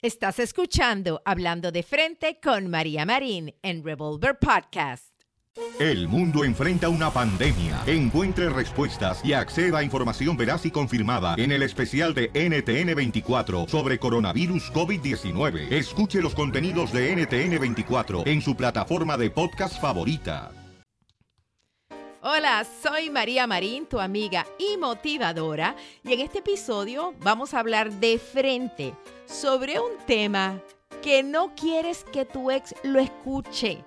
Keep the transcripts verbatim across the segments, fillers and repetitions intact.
Estás escuchando Hablando de Frente con María Marín en Revolver Podcast. El mundo enfrenta una pandemia. Encuentre respuestas y acceda a información veraz y confirmada en el especial de N T N veinticuatro sobre coronavirus COVID diecinueve. Escuche los contenidos de N T N veinticuatro en su plataforma de podcast favorita. Hola, soy María Marín, tu amiga y motivadora, y en este episodio vamos a hablar de frente sobre un tema que no quieres que tu ex lo escuche,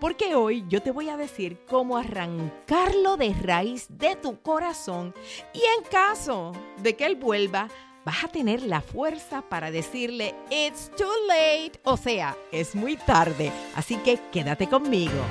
porque hoy yo te voy a decir cómo arrancarlo de raíz de tu corazón y en caso de que él vuelva, vas a tener la fuerza para decirle it's too late, o sea, es muy tarde, así que quédate conmigo.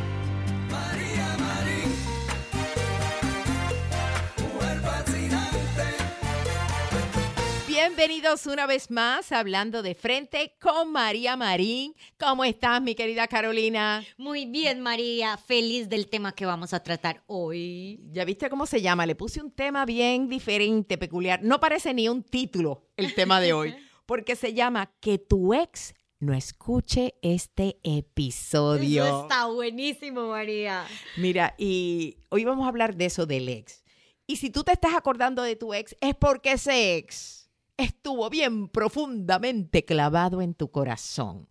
Bienvenidos una vez más a Hablando de Frente con María Marín. ¿Cómo estás, mi querida Carolina? Muy bien, María. Feliz del tema que vamos a tratar hoy. ¿Ya viste cómo se llama? Le puse un tema bien diferente, peculiar. No parece ni un título el tema de hoy, porque se llama Que tu ex no escuche este episodio. Eso está buenísimo, María. Mira, y hoy vamos a hablar de eso del ex. Y si tú te estás acordando de tu ex, es porque ese ex estuvo bien profundamente clavado en tu corazón.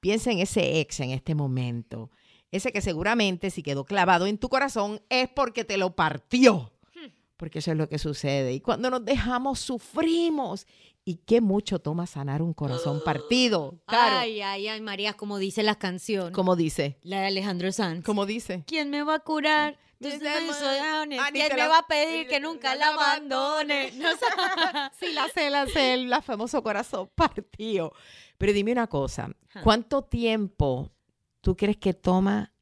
Piensa en ese ex en este momento. Ese que seguramente si quedó clavado en tu corazón es porque te lo partió. Porque eso es lo que sucede. Y cuando nos dejamos, sufrimos. Y qué mucho toma sanar un corazón uh, partido. Claro. Ay, ay, ay, María, como dice la canción. ¿Cómo dice? La de Alejandro Sanz. ¿Cómo dice? ¿Quién me va a curar? ¿Quién me va a pedir que nunca la abandone? No, o sea, sí, la sé, la sé, el famoso corazón partido. Pero dime una cosa, ¿cuánto tiempo tú crees que toma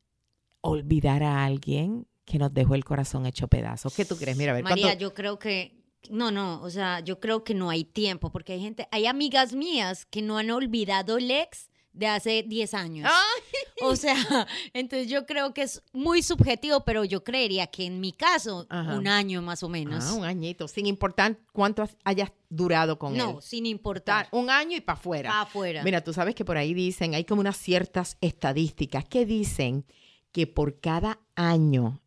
olvidar a alguien que nos dejó el corazón hecho pedazos? ¿Qué tú crees? Mira, a ver, María, ¿cuánto? Yo creo que... No, no, o sea, yo creo que no hay tiempo, porque hay gente, hay amigas mías que no han olvidado el ex de hace diez años. ¡Ay! O sea, entonces yo creo que es muy subjetivo, pero yo creería que en mi caso, ajá, un año más o menos. Ah, un añito, sin importar cuánto hayas durado con no, él. No, sin importar. Un año y para afuera. Para afuera. Mira, tú sabes que por ahí dicen, hay como unas ciertas estadísticas que dicen que por cada año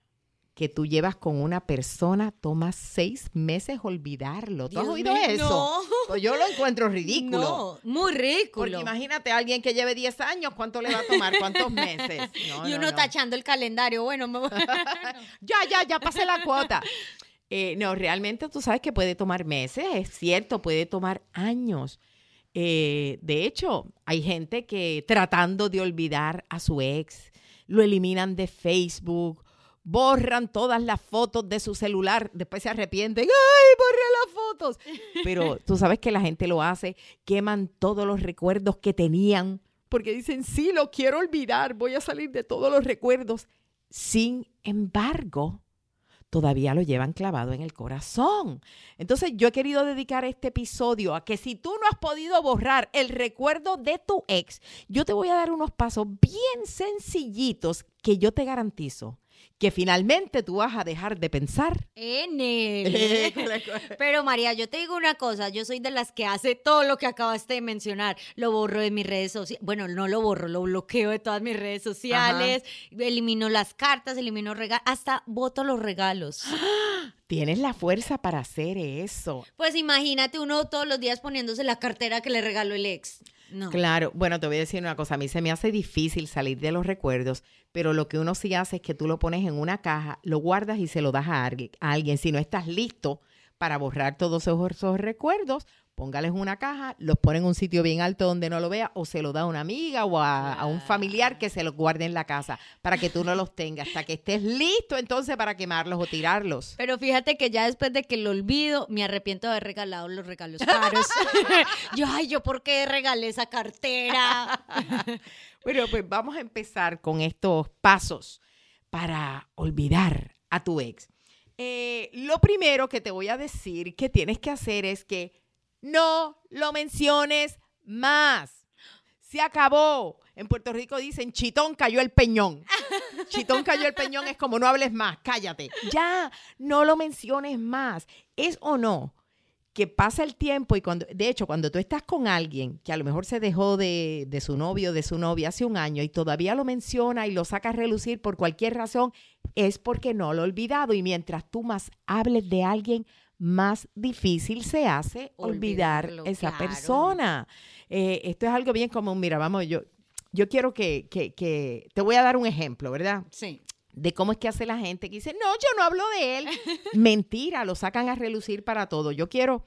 que tú llevas con una persona, tomas seis meses olvidarlo. ¿Tú has Dios oído mío, eso? No. Pues yo lo encuentro ridículo. No, muy ridículo. Porque imagínate a alguien que lleve diez años, ¿cuánto le va a tomar? ¿Cuántos meses? No, y uno no, no. tachando el calendario. Bueno, me voy. ya, ya, ya pasé la cuota. Eh, no, realmente tú sabes que puede tomar meses, es cierto, puede tomar años. Eh, de hecho, hay gente que tratando de olvidar a su ex, lo eliminan de Facebook, borran todas las fotos de su celular, después se arrepienten, ¡ay, borré las fotos! Pero tú sabes que la gente lo hace, queman todos los recuerdos que tenían, porque dicen, sí, lo quiero olvidar, voy a salir de todos los recuerdos. Sin embargo, todavía lo llevan clavado en el corazón. Entonces, yo he querido dedicar este episodio a que si tú no has podido borrar el recuerdo de tu ex, yo te voy a dar unos pasos bien sencillitos que yo te garantizo que finalmente tú vas a dejar de pensar en él. Pero María, yo te digo una cosa, yo soy de las que hace todo lo que acabaste de mencionar, lo borro de mis redes sociales, bueno, no lo borro, lo bloqueo de todas mis redes sociales, ajá, elimino las cartas, elimino regalos, hasta boto los regalos. ¡Ah! Tienes la fuerza para hacer eso. Pues imagínate uno todos los días poniéndose la cartera que le regaló el ex. No. Claro, bueno, te voy a decir una cosa, a mí se me hace difícil salir de los recuerdos, pero lo que uno sí hace es que tú lo pones en una caja, lo guardas y se lo das a alguien. Si no estás listo para borrar todos esos, esos recuerdos, póngales una caja, los pone en un sitio bien alto donde no lo vea, o se lo da a una amiga o a, a un familiar que se los guarde en la casa para que tú no los tengas hasta que estés listo entonces para quemarlos o tirarlos. Pero fíjate que ya después de que lo olvido, me arrepiento de haber regalado los regalos caros. Yo, ay, ¿yo por qué regalé esa cartera? Bueno, pues vamos a empezar con estos pasos para olvidar a tu ex. Eh, lo primero que te voy a decir que tienes que hacer es que no lo menciones más. Se acabó. En Puerto Rico dicen, chitón cayó el peñón. Chitón cayó el peñón es como no hables más, cállate. Ya, no lo menciones más. Es o no que pasa el tiempo y cuando, de hecho, cuando tú estás con alguien que a lo mejor se dejó de, de su novio, de su novia hace un año y todavía lo menciona y lo saca a relucir por cualquier razón, es porque no lo ha olvidado. Y mientras tú más hables de alguien, más difícil se hace olvidar Olvidarlo, esa claro. persona. Eh, esto es algo bien común. Mira, vamos, yo, yo quiero que, que, que... Te voy a dar un ejemplo, ¿verdad? Sí. De cómo es que hace la gente que dice, no, yo no hablo de él. Mentira, lo sacan a relucir para todo. Yo quiero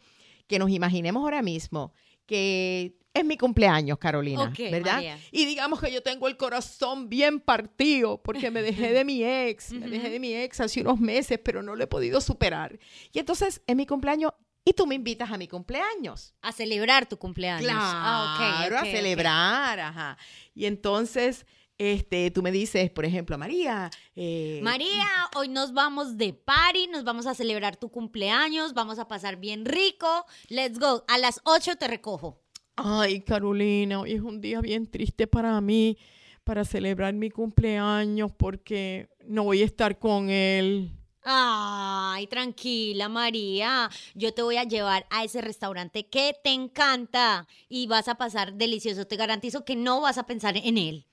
que nos imaginemos ahora mismo que es mi cumpleaños, Carolina, okay, ¿verdad? María. Y digamos que yo tengo el corazón bien partido porque me dejé de mi ex, me dejé de mi ex hace unos meses, pero no lo he podido superar. Y entonces es mi cumpleaños y tú me invitas a mi cumpleaños. A celebrar tu cumpleaños. Claro, ah, okay, okay, a celebrar, okay. Ajá. Y entonces... Este, tú me dices, por ejemplo, María eh, María, hoy nos vamos de party, nos vamos a celebrar tu cumpleaños, vamos a pasar bien rico, let's go, a las ocho te recojo. Ay, Carolina, hoy es un día bien triste para mí, para celebrar mi cumpleaños, porque no voy a estar con él. Ay, tranquila, María, yo te voy a llevar a ese restaurante que te encanta y vas a pasar delicioso, te garantizo que no vas a pensar en él.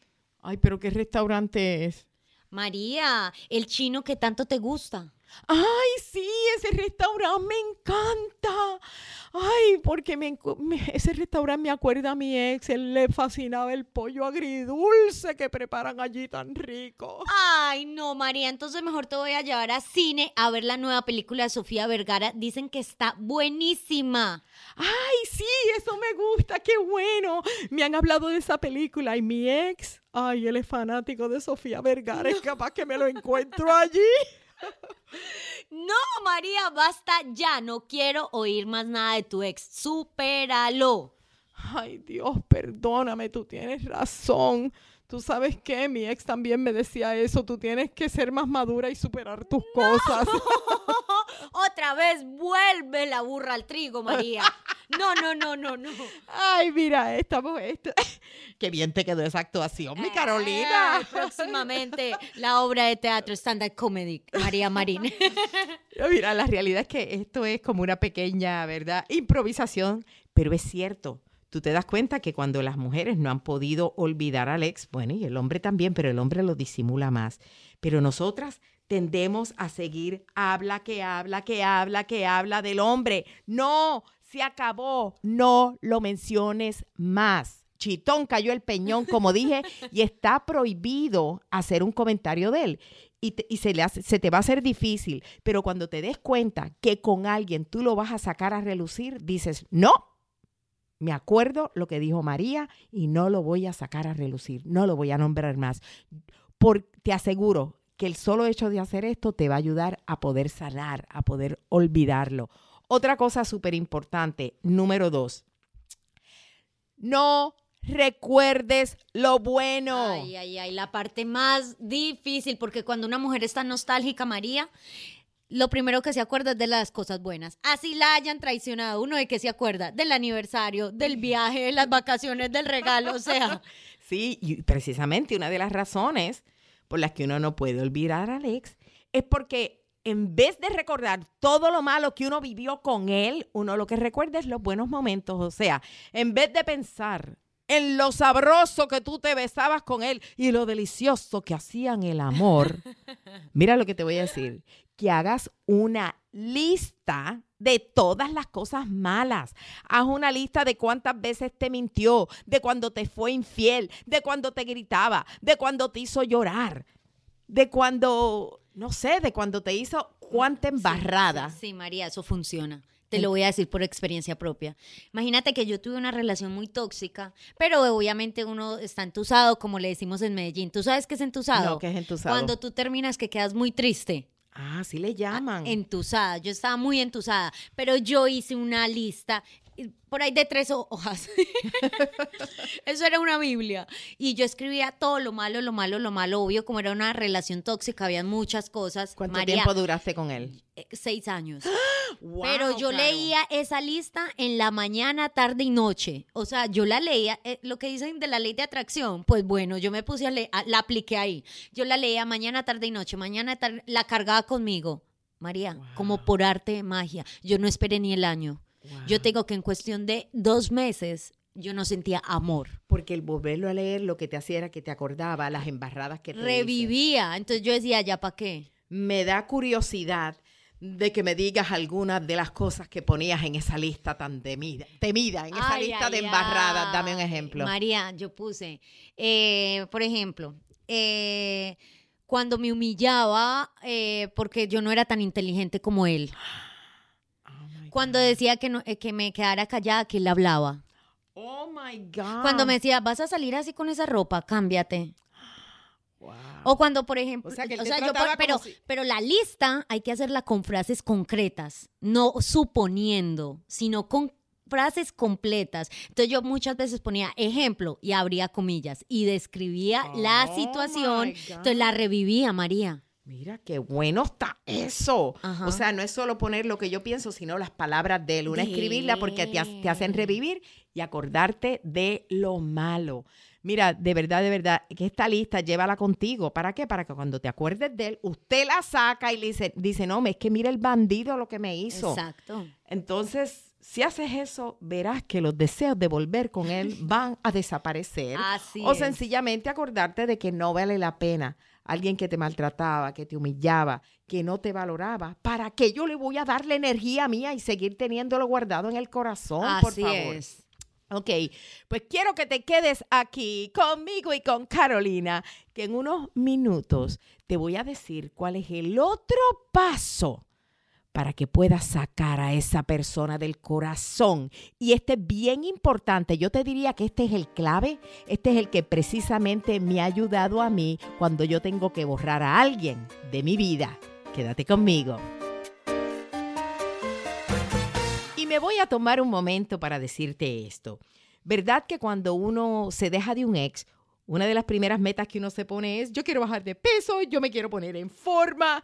Ay, pero ¿qué restaurante es? María, el chino que tanto te gusta. Ay, sí, ese restaurante me encanta. Ay, porque me, me, ese restaurante me acuerda a mi ex. Él le fascinaba el pollo agridulce que preparan allí tan rico. Ay, no, María, entonces mejor te voy a llevar a cine a ver la nueva película de Sofía Vergara. Dicen que está buenísima. Ay, sí, eso me gusta, qué bueno. Me han hablado de esa película y mi ex, ay, él es fanático de Sofía Vergara. No. Es capaz que me lo encuentro allí. No, María, basta ya, no quiero oír más nada de tu ex, supéralo. Ay, Dios, perdóname, tú tienes razón. ¿Tú sabes qué? Mi ex también me decía eso, tú tienes que ser más madura y superar tus no. cosas. Otra vez vuelve la burra al trigo, María. No, no, no, no, no. Ay, mira, estamos... Esto. Qué bien te quedó esa actuación, eh, mi Carolina. Eh, próximamente la obra de teatro stand-up comedy, María Marín. Mira, la realidad es que esto es como una pequeña, ¿verdad?, improvisación, pero es cierto. Tú te das cuenta que cuando las mujeres no han podido olvidar al ex, bueno, y el hombre también, pero el hombre lo disimula más. Pero nosotras tendemos a seguir, habla, que habla, que habla, que habla del hombre. ¡No! ¡Se acabó! No lo menciones más. Chitón cayó el peñón, como dije, y está prohibido hacer un comentario de él. Y, te, y se, le hace, se te va a hacer difícil. Pero cuando te des cuenta que con alguien tú lo vas a sacar a relucir, dices, ¡no! Me acuerdo lo que dijo María y no lo voy a sacar a relucir, no lo voy a nombrar más. Por, te aseguro que el solo hecho de hacer esto te va a ayudar a poder sanar, a poder olvidarlo. Otra cosa súper importante, número dos, no recuerdes lo bueno. Ay, ay, ay, la parte más difícil, porque cuando una mujer está nostálgica, María... Lo primero que se acuerda es de las cosas buenas. Así la hayan traicionado, uno de qué se acuerda, del aniversario, del viaje, de las vacaciones, del regalo, o sea. Sí, y precisamente una de las razones por las que uno no puede olvidar a Alex es porque en vez de recordar todo lo malo que uno vivió con él, uno lo que recuerda es los buenos momentos. O sea, en vez de pensar en lo sabroso que tú te besabas con él y lo delicioso que hacían el amor, mira lo que te voy a decir. que hagas una lista de todas las cosas malas. Haz una lista de cuántas veces te mintió, de cuando te fue infiel, de cuando te gritaba, de cuando te hizo llorar, de cuando, no sé, de cuando te hizo cuánta embarrada. Sí, sí, sí, María, eso funciona. Te lo voy a decir por experiencia propia. Imagínate que yo tuve una relación muy tóxica, pero obviamente uno está entusado, como le decimos en Medellín. ¿Tú sabes qué es entusado? No, ¿qué es entusado? Cuando tú terminas que quedas muy triste. Ah, sí le llaman. Entusada. Yo estaba muy entusada, pero yo hice una lista por ahí de tres hojas. Eso era una Biblia. Y yo escribía todo lo malo, lo malo, lo malo. Obvio, como era una relación tóxica, había muchas cosas. ¿Cuánto María, tiempo duraste con él? Seis años. Wow, pero yo claro. leía esa lista en la mañana, tarde y noche. O sea, yo la leía, eh, lo que dicen de la ley de atracción, pues bueno, yo me puse a leer, la apliqué ahí. Yo la leía mañana, tarde y noche. Mañana, tarde, la cargaba conmigo. María, wow. Como por arte de magia. Yo no esperé ni el año. Wow. Yo tengo que en cuestión de dos meses yo no sentía amor. Porque el volverlo a leer lo que te hacía era que te acordaba las embarradas que te revivía. Dices. Entonces yo decía, ¿ya para qué? Me da curiosidad de que me digas algunas de las cosas que ponías en esa lista tan temida, temida en esa ay, lista ay, de embarradas. Ay, dame un ejemplo. María, yo puse, eh, por ejemplo, eh, cuando me humillaba eh, porque yo no era tan inteligente como él. Cuando decía que, no, eh, que me quedara callada, que él hablaba. Oh, my God. Cuando me decía, vas a salir así con esa ropa, cámbiate. Wow. O cuando, por ejemplo... O sea, que él o sea, yo, pero, si... pero la lista hay que hacerla con frases concretas, no suponiendo, sino con frases completas. Entonces yo muchas veces ponía ejemplo y abría comillas y describía oh, la situación. Entonces la revivía, María. Mira, qué bueno está eso. Ajá. O sea, no es solo poner lo que yo pienso, sino las palabras de él. Una yeah. escribirla porque te, te hacen revivir y acordarte de lo malo. Mira, de verdad, de verdad, que esta lista llévala contigo. ¿Para qué? Para que cuando te acuerdes de él, usted la saca y le dice, dice, no, es que mira el bandido lo que me hizo. Exacto. Entonces... si haces eso, verás que los deseos de volver con él van a desaparecer. Así o sencillamente acordarte de que no vale la pena alguien que te maltrataba, que te humillaba, que no te valoraba. ¿Para qué yo le voy a dar la energía mía y seguir teniéndolo guardado en el corazón, así por favor? Es. Ok, pues quiero que te quedes aquí conmigo y con Carolina, que en unos minutos te voy a decir cuál es el otro paso para que puedas sacar a esa persona del corazón. Y este es bien importante. Yo te diría que este es el clave. Este es el que precisamente me ha ayudado a mí cuando yo tengo que borrar a alguien de mi vida. Quédate conmigo. Y me voy a tomar un momento para decirte esto. ¿Verdad que cuando uno se deja de un ex, una de las primeras metas que uno se pone es, yo quiero bajar de peso, yo me quiero poner en forma?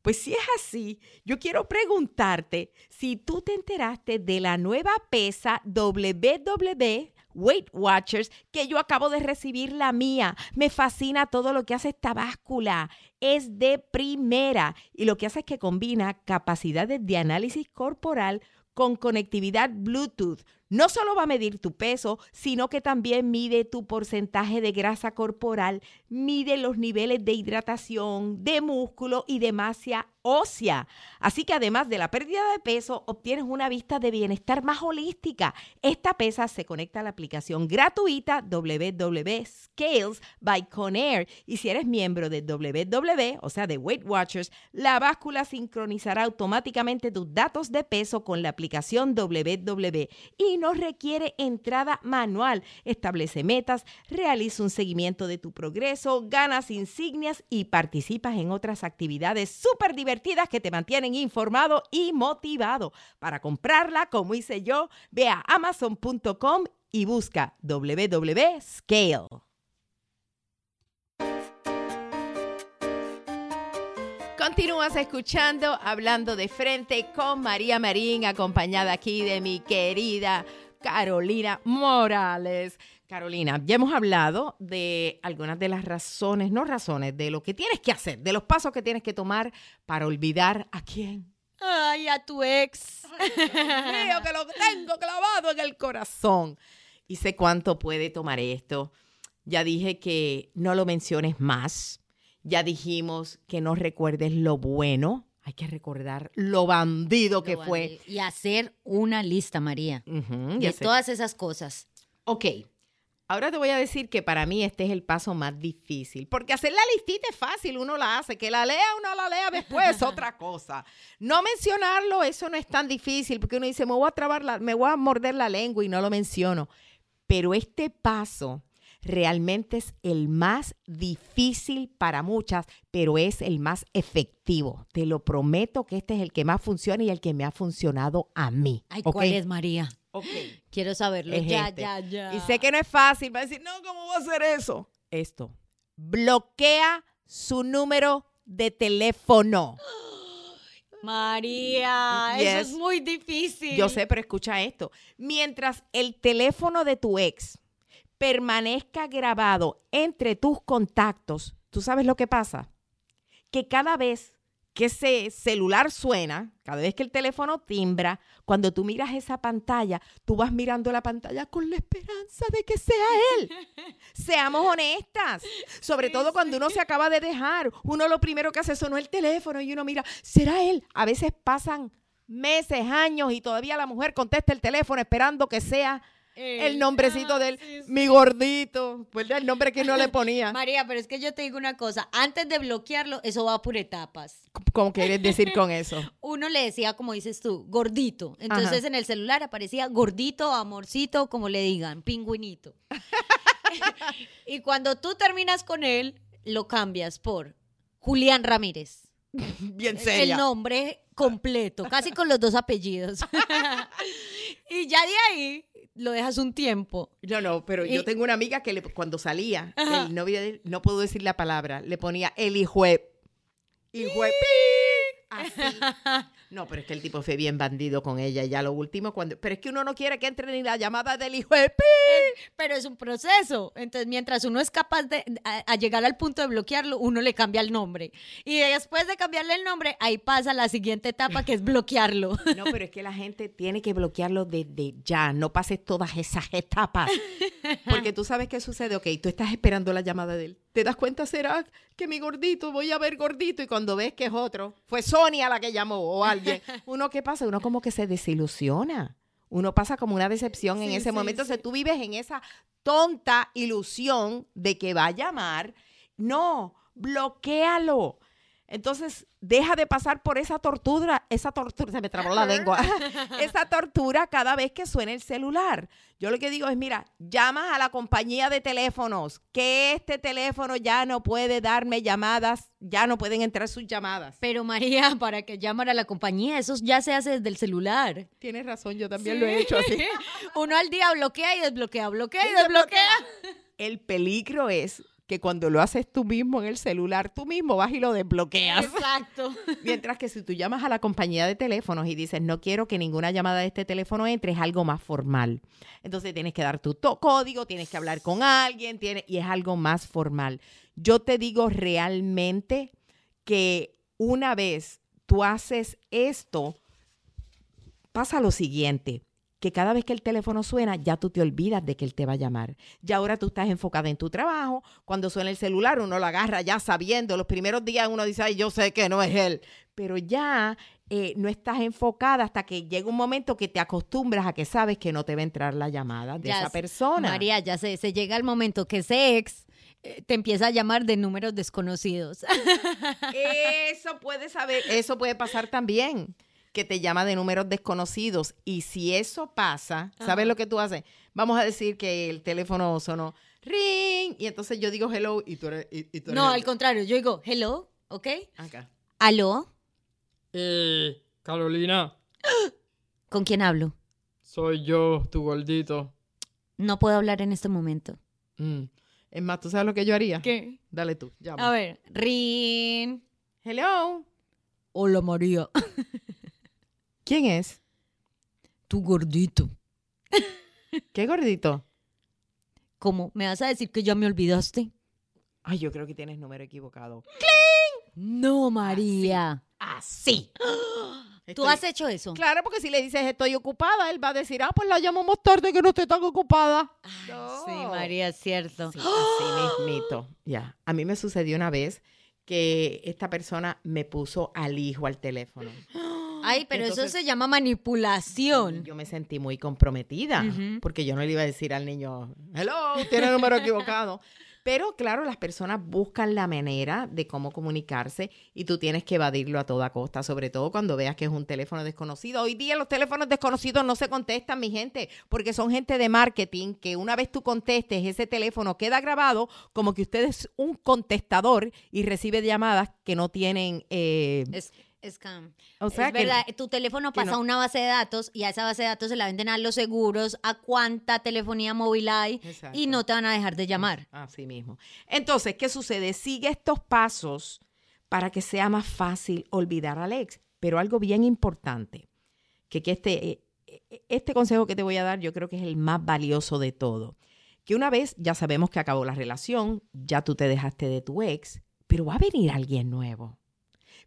Pues si es así, yo quiero preguntarte si tú te enteraste de la nueva pesa doble u doble u Weight Watchers que yo acabo de recibir la mía. Me fascina todo lo que hace esta báscula. Es de primera y lo que hace es que combina capacidades de análisis corporal con conectividad Bluetooth. No solo va a medir tu peso, sino que también mide tu porcentaje de grasa corporal, mide los niveles de hidratación, de músculo y de masa ósea. Así que además de la pérdida de peso, obtienes una vista de bienestar más holística. Esta pesa se conecta a la aplicación gratuita doble u doble u Scales by Conair. Y si eres miembro de doble u doble u, o sea de Weight Watchers, la báscula sincronizará automáticamente tus datos de peso con la aplicación doble u doble u y no requiere entrada manual. Establece metas, realiza un seguimiento de tu progreso, ganas insignias y participas en otras actividades súper divertidas que te mantienen informado y motivado. Para comprarla, como hice yo, ve a amazon punto com y busca doble u doble u Scale. Continúas escuchando, hablando de frente con María Marín, acompañada aquí de mi querida Carolina Morales. Carolina, ya hemos hablado de algunas de las razones, no razones, de lo que tienes que hacer, de los pasos que tienes que tomar para olvidar a quién. Ay, a tu ex. Ay, Dios mío, que lo tengo clavado en el corazón. Y sé cuánto puede tomar esto. Ya dije que no lo menciones más. Ya dijimos que no recuerdes lo bueno. hay que recordar lo bandido lo que bandido. fue. Y hacer una lista, María, uh-huh, de todas esas cosas. Ok, ahora te voy a decir que para mí este es el paso más difícil, porque hacer la listita es fácil, uno la hace, que la lea, uno la lea después, es otra cosa. No mencionarlo, eso no es tan difícil, porque uno dice, me voy a trabar la, me voy a morder la lengua y no lo menciono. Pero este paso realmente es el más difícil para muchas, pero es el más efectivo. Te lo prometo que este es el que más funciona y el que me ha funcionado a mí. Ay, ¿okay? ¿Cuál es, María? Okay. Quiero saberlo. Es ya, este. ya, ya. Y sé que no es fácil. Va a decir, no, ¿cómo voy a hacer eso? Esto. Bloquea su número de teléfono. María, yes. Eso es muy difícil. Yo sé, pero escucha esto. Mientras el teléfono de tu ex permanezca grabado entre tus contactos, ¿tú sabes lo que pasa? Que cada vez que ese celular suena, cada vez que el teléfono timbra, cuando tú miras esa pantalla, tú vas mirando la pantalla con la esperanza de que sea él. Seamos honestas. Sobre todo cuando uno se acaba de dejar, uno lo primero que hace sonó el teléfono y uno mira, ¿será él? A veces pasan meses, años y todavía la mujer contesta el teléfono esperando que sea el nombrecito de él, sí, sí. Mi gordito, ¿verdad? El nombre que no le ponía. María, pero es que yo te digo una cosa, antes de bloquearlo, eso va por etapas. ¿Cómo quieres decir con eso? Uno le decía, como dices tú, gordito. Entonces, ajá, en el celular aparecía gordito, amorcito, como le digan, pingüinito. Y cuando tú terminas con él, lo cambias por Julián Ramírez. Bien seria. El nombre completo, casi con los dos apellidos. Y ya de ahí lo dejas un tiempo. No, no, pero y... yo tengo una amiga que le, cuando salía, ajá, el novio de él, no puedo decir la palabra, le ponía el hijue, hijue, así. No, pero es que el tipo fue bien bandido con ella, ya lo último cuando, pero es que uno no quiere que entre ni la llamada del hijue, pero es un proceso. Entonces, mientras uno es capaz de a, a llegar al punto de bloquearlo, uno le cambia el nombre. Y después de cambiarle el nombre, ahí pasa la siguiente etapa, que es bloquearlo. No, pero es que la gente tiene que bloquearlo desde ya, no pases todas esas etapas. Porque tú sabes qué sucede, ok, tú estás esperando la llamada de él. ¿Te das cuenta, será que mi gordito, voy a ver gordito? Y cuando ves que es otro, fue Sonia la que llamó o alguien. Uno, ¿qué pasa? Uno como que se desilusiona. Uno pasa como una decepción, sí, en ese sí, momento. Sí. O sea, tú vives en esa tonta ilusión de que va a llamar. No, bloquéalo. Entonces, deja de pasar por esa tortura, esa tortura, se me trabó la lengua, esa tortura cada vez que suene el celular. Yo lo que digo es, mira, llamas a la compañía de teléfonos, que este teléfono ya no puede darme llamadas, ya no pueden entrar sus llamadas. Pero María, para que llamar a la compañía, eso ya se hace desde el celular. Tienes razón, yo también sí. lo he hecho así. Uno al día bloquea y desbloquea, bloquea y, y desbloquea. desbloquea. El peligro es que cuando lo haces tú mismo en el celular, tú mismo vas y lo desbloqueas. Exacto. Mientras que si tú llamas a la compañía de teléfonos y dices, no quiero que ninguna llamada de este teléfono entre, es algo más formal. Entonces tienes que dar tu to- código, tienes que hablar con alguien, tienes, y es algo más formal. Yo te digo realmente que una vez tú haces esto, pasa lo siguiente, que cada vez que el teléfono suena, ya tú te olvidas de que él te va a llamar. Ya ahora tú estás enfocada en tu trabajo. Cuando suena el celular, uno lo agarra ya sabiendo. Los primeros días uno dice, ay, yo sé que no es él. Pero ya eh, no estás enfocada hasta que llega un momento que te acostumbras a que sabes que no te va a entrar la llamada de ya esa persona. María, ya sé, se llega el momento que ese ex eh, te empieza a llamar de números desconocidos. Eso puede saber, eso puede pasar también, que te llama de números desconocidos. Y si eso pasa, ¿sabes lo que tú haces? Vamos a decir que el teléfono sonó ring, y entonces yo digo hello, y tú eres... Y, y tú eres no, el... al contrario, yo digo hello, ¿ok? Acá. ¿Aló? Eh, Carolina. ¿Con quién hablo? Soy yo, tu gordito. No puedo hablar en este momento. Mm. Es más, ¿tú sabes lo que yo haría? ¿Qué? Dale tú, llama. A ver, ring. Hello. Hola, María. ¿Quién es? Tu gordito. ¿Qué gordito? ¿Cómo? ¿Me vas a decir que ya me olvidaste? Ay, yo creo que tienes número equivocado. ¡Cling! No, María. Así. Así. Estoy... ¿Tú has hecho eso? Claro, porque si le dices estoy ocupada, él va a decir, ah, pues la llamo más tarde que no estoy tan ocupada. Ay, no. Sí, María, es cierto. Sí, así mismito. Ya. A mí me sucedió una vez que esta persona me puso al hijo al teléfono. Ay, pero entonces, eso se llama manipulación. Yo me sentí muy comprometida, uh-huh. porque yo no le iba a decir al niño, hello, tiene el número equivocado. Pero claro, las personas buscan la manera de cómo comunicarse y tú tienes que evadirlo a toda costa, sobre todo cuando veas que es un teléfono desconocido. Hoy día los teléfonos desconocidos no se contestan, mi gente, porque son gente de marketing que una vez tú contestes, ese teléfono queda grabado como que usted es un contestador y recibe llamadas que no tienen... Eh, es- Scam. O sea, es verdad, que, tu teléfono pasa no. una base de datos y a esa base de datos se la venden a los seguros, a cuánta telefonía móvil hay. Exacto. Y no te van a dejar de llamar. Así mismo. Entonces, ¿qué sucede? Sigue estos pasos para que sea más fácil olvidar al ex. Pero algo bien importante, que, que este, este consejo que te voy a dar yo creo que es el más valioso de todo. Que una vez ya sabemos que acabó la relación, ya tú te dejaste de tu ex, pero va a venir alguien nuevo.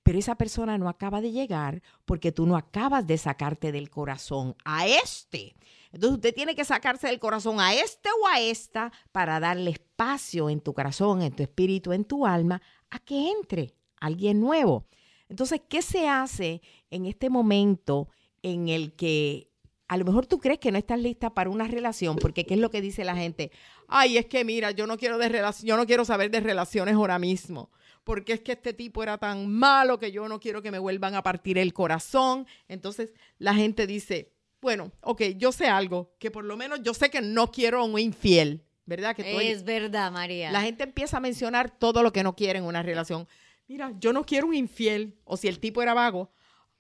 Pero esa persona no acaba de llegar porque tú no acabas de sacarte del corazón a este. Entonces usted tiene que sacarse del corazón a este o a esta para darle espacio en tu corazón, en tu espíritu, en tu alma, a que entre alguien nuevo. Entonces, ¿qué se hace en este momento en el que a lo mejor tú crees que no estás lista para una relación? Porque ¿qué es lo que dice la gente? Ay, es que mira, yo no quiero de relac- yo no quiero saber de relaciones ahora mismo. Porque es que este tipo era tan malo que yo no quiero que me vuelvan a partir el corazón. Entonces la gente dice, bueno, ok, yo sé algo, que por lo menos yo sé que no quiero a un infiel, ¿verdad? Que tú es oyes. Verdad, María. La gente empieza a mencionar todo lo que no quiere en una relación. Mira, yo no quiero un infiel, o si el tipo era vago,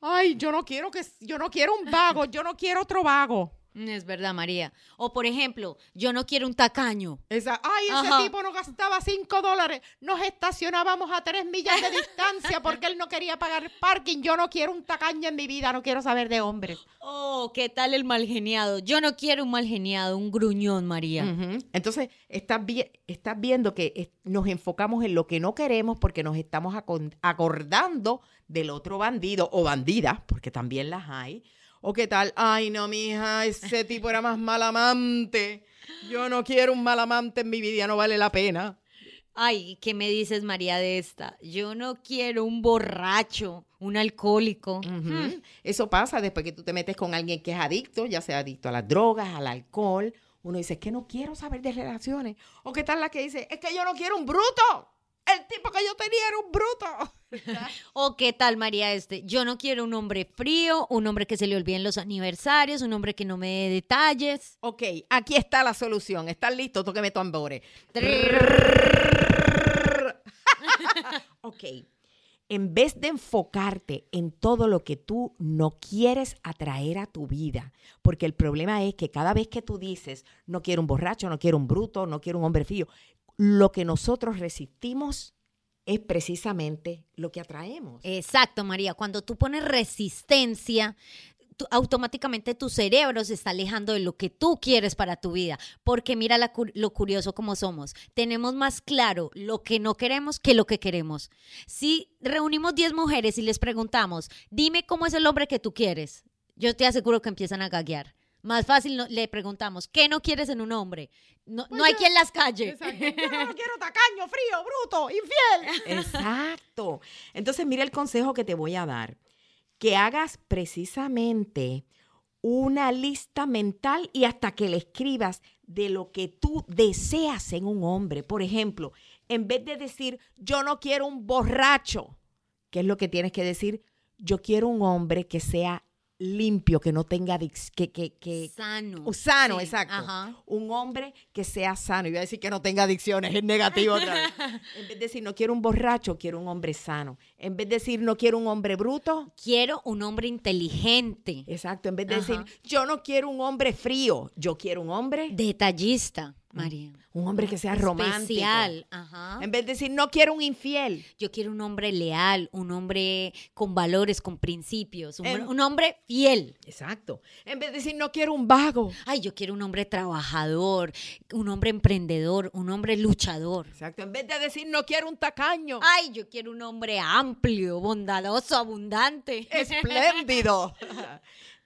ay, yo no quiero que, yo no quiero un vago, yo no quiero otro vago. Es verdad, María. O, por ejemplo, yo no quiero un tacaño. Esa, ay, ese Ajá. tipo no gastaba cinco dólares. Nos estacionábamos a tres millas de distancia porque él no quería pagar parking. Yo no quiero un tacaño en mi vida. No quiero saber de hombres. Oh, ¿qué tal el malgeniado? Yo no quiero un malgeniado, un gruñón, María. Uh-huh. Entonces, estás, vi- estás viendo que es- nos enfocamos en lo que no queremos porque nos estamos ac- acordando del otro bandido o bandida, porque también las hay. ¿O qué tal? Ay, no, mija, ese tipo era más mal amante. Yo no quiero un mal amante en mi vida, no vale la pena. Ay, ¿qué me dices, María, de esta? Yo no quiero un borracho, un alcohólico. Uh-huh. Hmm. Eso pasa después que tú te metes con alguien que es adicto, ya sea adicto a las drogas, al alcohol. Uno dice, es que no quiero saber de relaciones. ¿O qué tal la que dice, es que yo no quiero un bruto? El tipo que yo tenía era un bruto. ¿O qué tal, María, este? Yo no quiero un hombre frío, un hombre que se le olviden los aniversarios, un hombre que no me dé detalles. Ok, aquí está la solución. ¿Estás listo? Tóqueme tu tambores. Ok, en vez de enfocarte en todo lo que tú no quieres atraer a tu vida, porque el problema es que cada vez que tú dices, no quiero un borracho, no quiero un bruto, no quiero un hombre frío, lo que nosotros resistimos es precisamente lo que atraemos. Exacto, María. Cuando tú pones resistencia, tú, automáticamente tu cerebro se está alejando de lo que tú quieres para tu vida. Porque mira la, lo curioso como somos. Tenemos más claro lo que no queremos que lo que queremos. Si reunimos diez mujeres y les preguntamos, dime cómo es el hombre que tú quieres, yo te aseguro que empiezan a gaguear. Más fácil no, le preguntamos, ¿qué no quieres en un hombre? No, pues no hay yo, quien las calle. Exacto. Yo no quiero tacaño, frío, bruto, infiel. Exacto. Entonces, mira el consejo que te voy a dar. Que hagas precisamente una lista mental y hasta que le escribas de lo que tú deseas en un hombre. Por ejemplo, en vez de decir, yo no quiero un borracho, ¿qué es lo que tienes que decir? Yo quiero un hombre que sea limpio, que no tenga adicción, que, que, que... Sano. Oh, sano, sí, exacto. Ajá. Un hombre que sea sano. Y voy a decir que no tenga adicciones, es negativo. Otra vez. En vez de decir, no quiero un borracho, quiero un hombre sano. En vez de decir, no quiero un hombre bruto. Quiero un hombre inteligente. Exacto. En vez de Ajá. decir, yo no quiero un hombre frío, yo quiero un hombre... Detallista. María. Un hombre que sea romántico. Especial, ajá. En vez de decir, no quiero un infiel. Yo quiero un hombre leal, un hombre con valores, con principios, un, en... un hombre fiel. Exacto. En vez de decir, no quiero un vago. Ay, yo quiero un hombre trabajador, un hombre emprendedor, un hombre luchador. Exacto. En vez de decir, no quiero un tacaño. Ay, yo quiero un hombre amplio, bondadoso, abundante. Espléndido.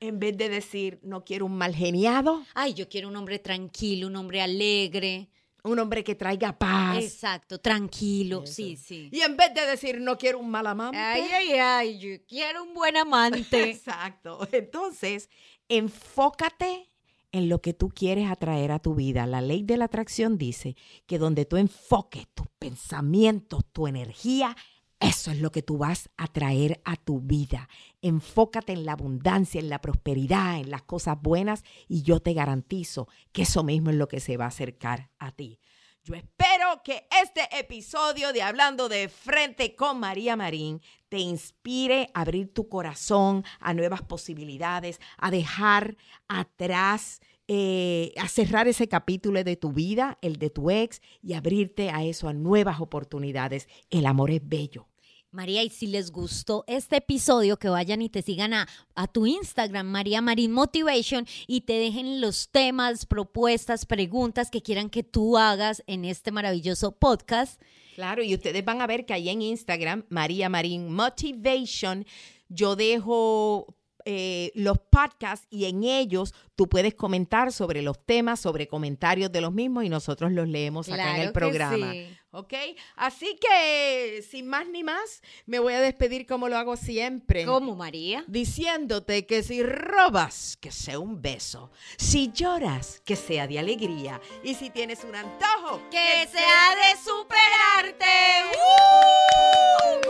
En vez de decir, no quiero un mal geniado. Ay, yo quiero un hombre tranquilo, un hombre alegre. Un hombre que traiga paz. Exacto, tranquilo. Eso. Sí, sí. Y en vez de decir, no quiero un mal amante. Ay, ay, ay, yo quiero un buen amante. Exacto. Entonces, enfócate en lo que tú quieres atraer a tu vida. La ley de la atracción dice que donde tú enfoques tus pensamientos, tu energía, eso es lo que tú vas a traer a tu vida. Enfócate en la abundancia, en la prosperidad, en las cosas buenas, y yo te garantizo que eso mismo es lo que se va a acercar a ti. Yo espero que este episodio de Hablando de Frente con María Marín te inspire a abrir tu corazón a nuevas posibilidades, a dejar atrás, eh, a cerrar ese capítulo de tu vida, el de tu ex, y abrirte a eso, a nuevas oportunidades. El amor es bello. María, y si les gustó este episodio, que vayan y te sigan a, a tu Instagram, María Marín Motivation, y te dejen los temas, propuestas, preguntas que quieran que tú hagas en este maravilloso podcast. Claro, y ustedes van a ver que ahí en Instagram, María Marín Motivation, yo dejo... Eh, los podcasts, y en ellos tú puedes comentar sobre los temas, sobre comentarios de los mismos, y nosotros los leemos claro acá en el programa. Sí. ¿Ok? Así que, sin más ni más, me voy a despedir como lo hago siempre. ¿Cómo, María? Diciéndote que si robas, que sea un beso. Si lloras, que sea de alegría. Y si tienes un antojo, que, que sea de superarte. ¡Uh!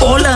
Hola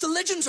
The legends